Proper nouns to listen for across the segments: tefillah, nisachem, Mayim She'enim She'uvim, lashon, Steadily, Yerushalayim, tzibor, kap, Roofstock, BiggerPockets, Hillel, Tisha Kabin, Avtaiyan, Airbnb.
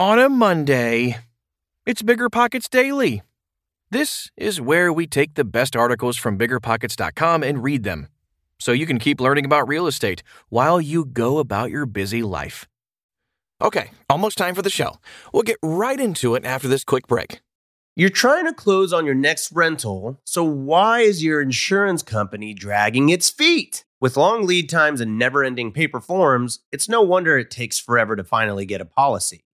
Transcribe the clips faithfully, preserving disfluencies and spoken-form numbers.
On a Monday, it's BiggerPockets Daily. This is where we take the best articles from bigger pockets dot com and read them, so you can keep learning about real estate while you go about your busy life. Okay, almost time for the show. We'll get right into it after this quick break. You're trying to close on your next rental, so why is your insurance company dragging its feet? With long lead times and never-ending paper forms, it's no wonder it takes forever to finally get a policy.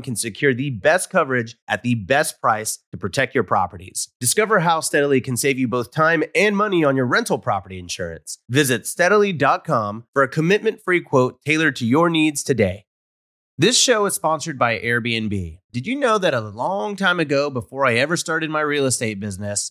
can secure the best coverage at the best price to protect your properties. Discover how Steadily can save you both time and money on your rental property insurance. Visit steadily dot com for a commitment-free quote tailored to your needs today. This show is sponsored by Airbnb. Did you know that a long time ago, before I ever started my real estate business,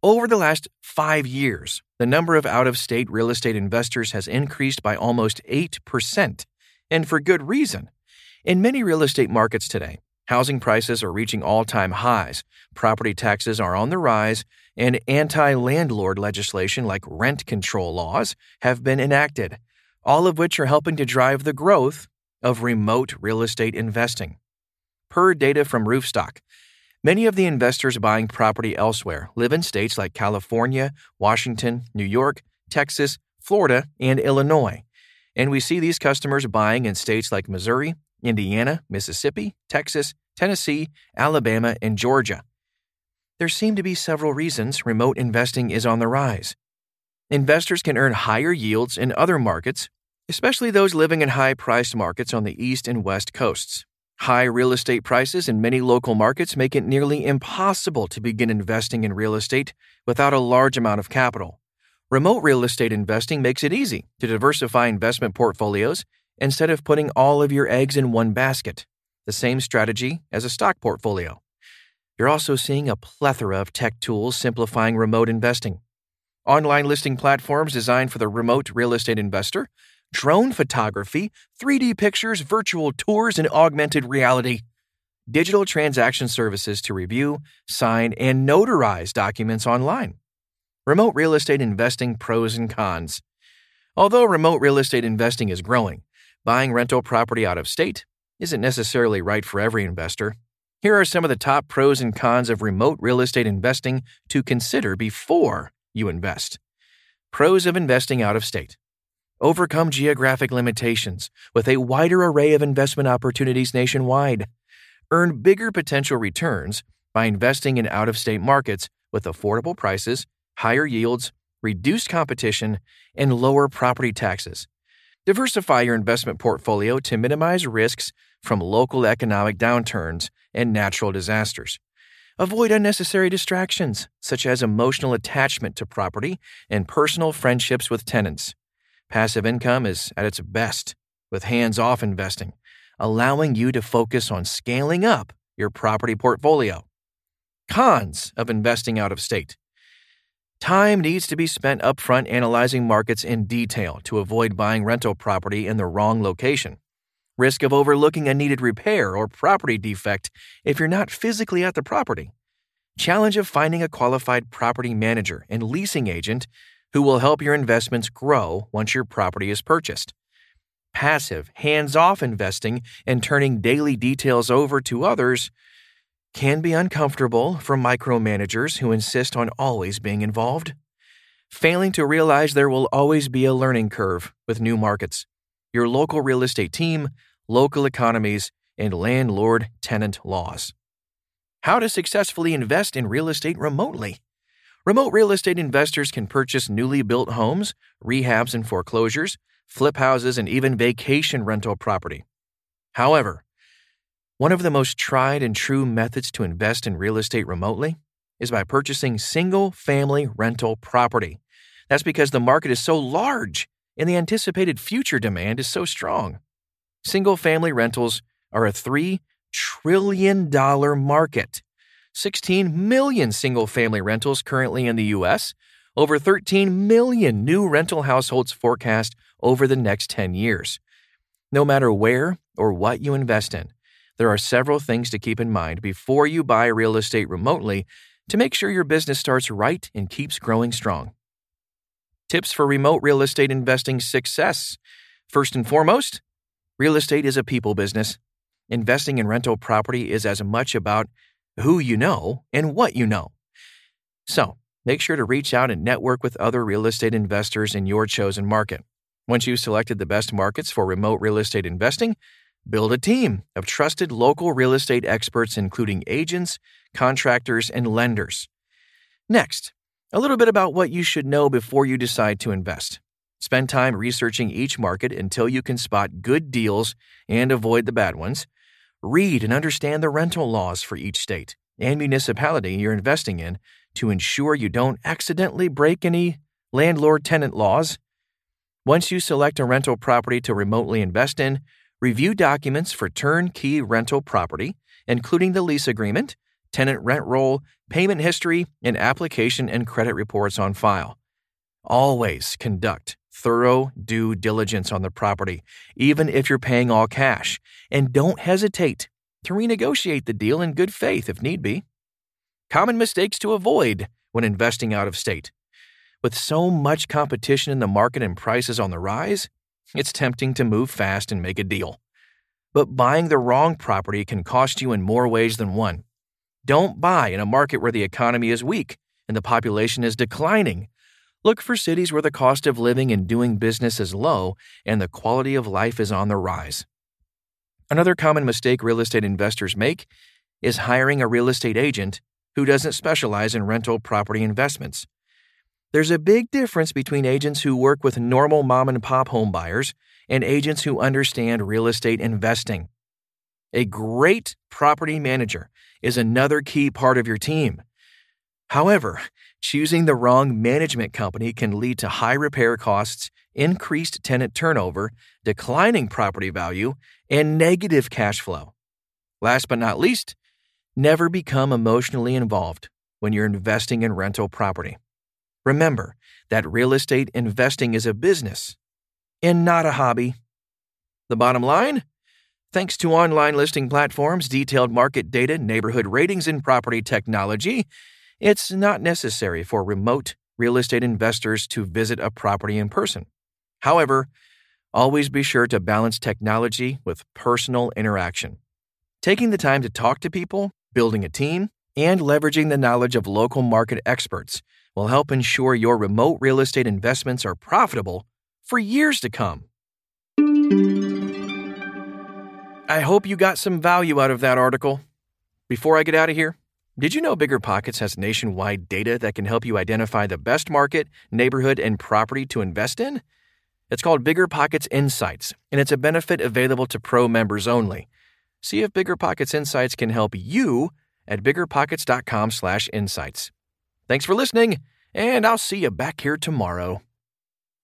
Over the last five years, the number of out-of-state real estate investors has increased by almost eight percent, and for good reason. In many real estate markets today, housing prices are reaching all-time highs, property taxes are on the rise, and anti-landlord legislation like rent control laws have been enacted, all of which are helping to drive the growth of remote real estate investing. Per data from Roofstock, many of the investors buying property elsewhere live in states like California, Washington, New York, Texas, Florida, and Illinois. And we see these customers buying in states like Missouri, Indiana, Mississippi, Texas, Tennessee, Alabama, and Georgia. There seem to be several reasons remote investing is on the rise. Investors can earn higher yields in other markets, especially those living in high-priced markets on the East and West Coasts. High real estate prices in many local markets make it nearly impossible to begin investing in real estate without a large amount of capital. Remote real estate investing makes it easy to diversify investment portfolios instead of putting all of your eggs in one basket, the same strategy as a stock portfolio. You're also seeing a plethora of tech tools simplifying remote investing. Online listing platforms designed for the remote real estate investor, drone photography, three D pictures, virtual tours, and augmented reality. Digital transaction services to review, sign, and notarize documents online. Remote real estate investing pros and cons. Although remote real estate investing is growing, buying rental property out of state isn't necessarily right for every investor. Here are some of the top pros and cons of remote real estate investing to consider before you invest. Pros of investing out of state. Overcome geographic limitations with a wider array of investment opportunities nationwide. Earn bigger potential returns by investing in out-of-state markets with affordable prices, higher yields, reduced competition, and lower property taxes. Diversify your investment portfolio to minimize risks from local economic downturns and natural disasters. Avoid unnecessary distractions, such as emotional attachment to property and personal friendships with tenants. Passive income is at its best with hands-off investing, allowing you to focus on scaling up your property portfolio. Cons of investing out of state. Time needs to be spent upfront analyzing markets in detail to avoid buying rental property in the wrong location. Risk of overlooking a needed repair or property defect if you're not physically at the property. Challenge of finding a qualified property manager and leasing agent who will help your investments grow once your property is purchased. Passive, hands-off investing and turning daily details over to others can be uncomfortable for micromanagers who insist on always being involved. Failing to realize there will always be a learning curve with new markets, your local real estate team, local economies, and landlord-tenant laws. How to successfully invest in real estate remotely. Remote real estate investors can purchase newly built homes, rehabs and foreclosures, flip houses, and even vacation rental property. However, one of the most tried and true methods to invest in real estate remotely is by purchasing single-family rental property. That's because the market is so large and the anticipated future demand is so strong. Single-family rentals are a three trillion dollars market. sixteen million single-family rentals currently in the U S, over thirteen million new rental households forecast over the next ten years. No matter where or what you invest in, there are several things to keep in mind before you buy real estate remotely to make sure your business starts right and keeps growing strong. Tips for remote real estate investing success. First and foremost, real estate is a people business. Investing in rental property is as much about who you know and what you know. So, make sure to reach out and network with other real estate investors in your chosen market. Once you've selected the best markets for remote real estate investing, build a team of trusted local real estate experts, including agents, contractors, and lenders. Next, a little bit about what you should know before you decide to invest. Spend time researching each market until you can spot good deals and avoid the bad ones. Read and understand the rental laws for each state and municipality you're investing in to ensure you don't accidentally break any landlord-tenant laws. Once you select a rental property to remotely invest in, review documents for turnkey rental property, including the lease agreement, tenant rent roll, payment history, and application and credit reports on file. Always conduct thorough due diligence on the property, even if you're paying all cash, and don't hesitate to renegotiate the deal in good faith if need be. Common mistakes to avoid when investing out of state. With so much competition in the market and prices on the rise, it's tempting to move fast and make a deal. But buying the wrong property can cost you in more ways than one. Don't buy in a market where the economy is weak and the population is declining. Look for cities where the cost of living and doing business is low and the quality of life is on the rise. Another common mistake real estate investors make is hiring a real estate agent who doesn't specialize in rental property investments. There's a big difference between agents who work with normal mom-and-pop home buyers and agents who understand real estate investing. A great property manager is another key part of your team. However, Choosing the wrong management company can lead to high repair costs, increased tenant turnover, declining property value, and negative cash flow. Last but not least, never become emotionally involved when you're investing in rental property. Remember that real estate investing is a business and not a hobby. The bottom line? Thanks to online listing platforms, detailed market data, neighborhood ratings, and property technology, it's not necessary for remote real estate investors to visit a property in person. However, always be sure to balance technology with personal interaction. Taking the time to talk to people, building a team, and leveraging the knowledge of local market experts will help ensure your remote real estate investments are profitable for years to come. I hope you got some value out of that article. Before I get out of here, did you know BiggerPockets has nationwide data that can help you identify the best market, neighborhood, and property to invest in? It's called BiggerPockets Insights, and it's a benefit available to pro members only. See if BiggerPockets Insights can help you at biggerpockets dot com slash insights. Thanks for listening, and I'll see you back here tomorrow.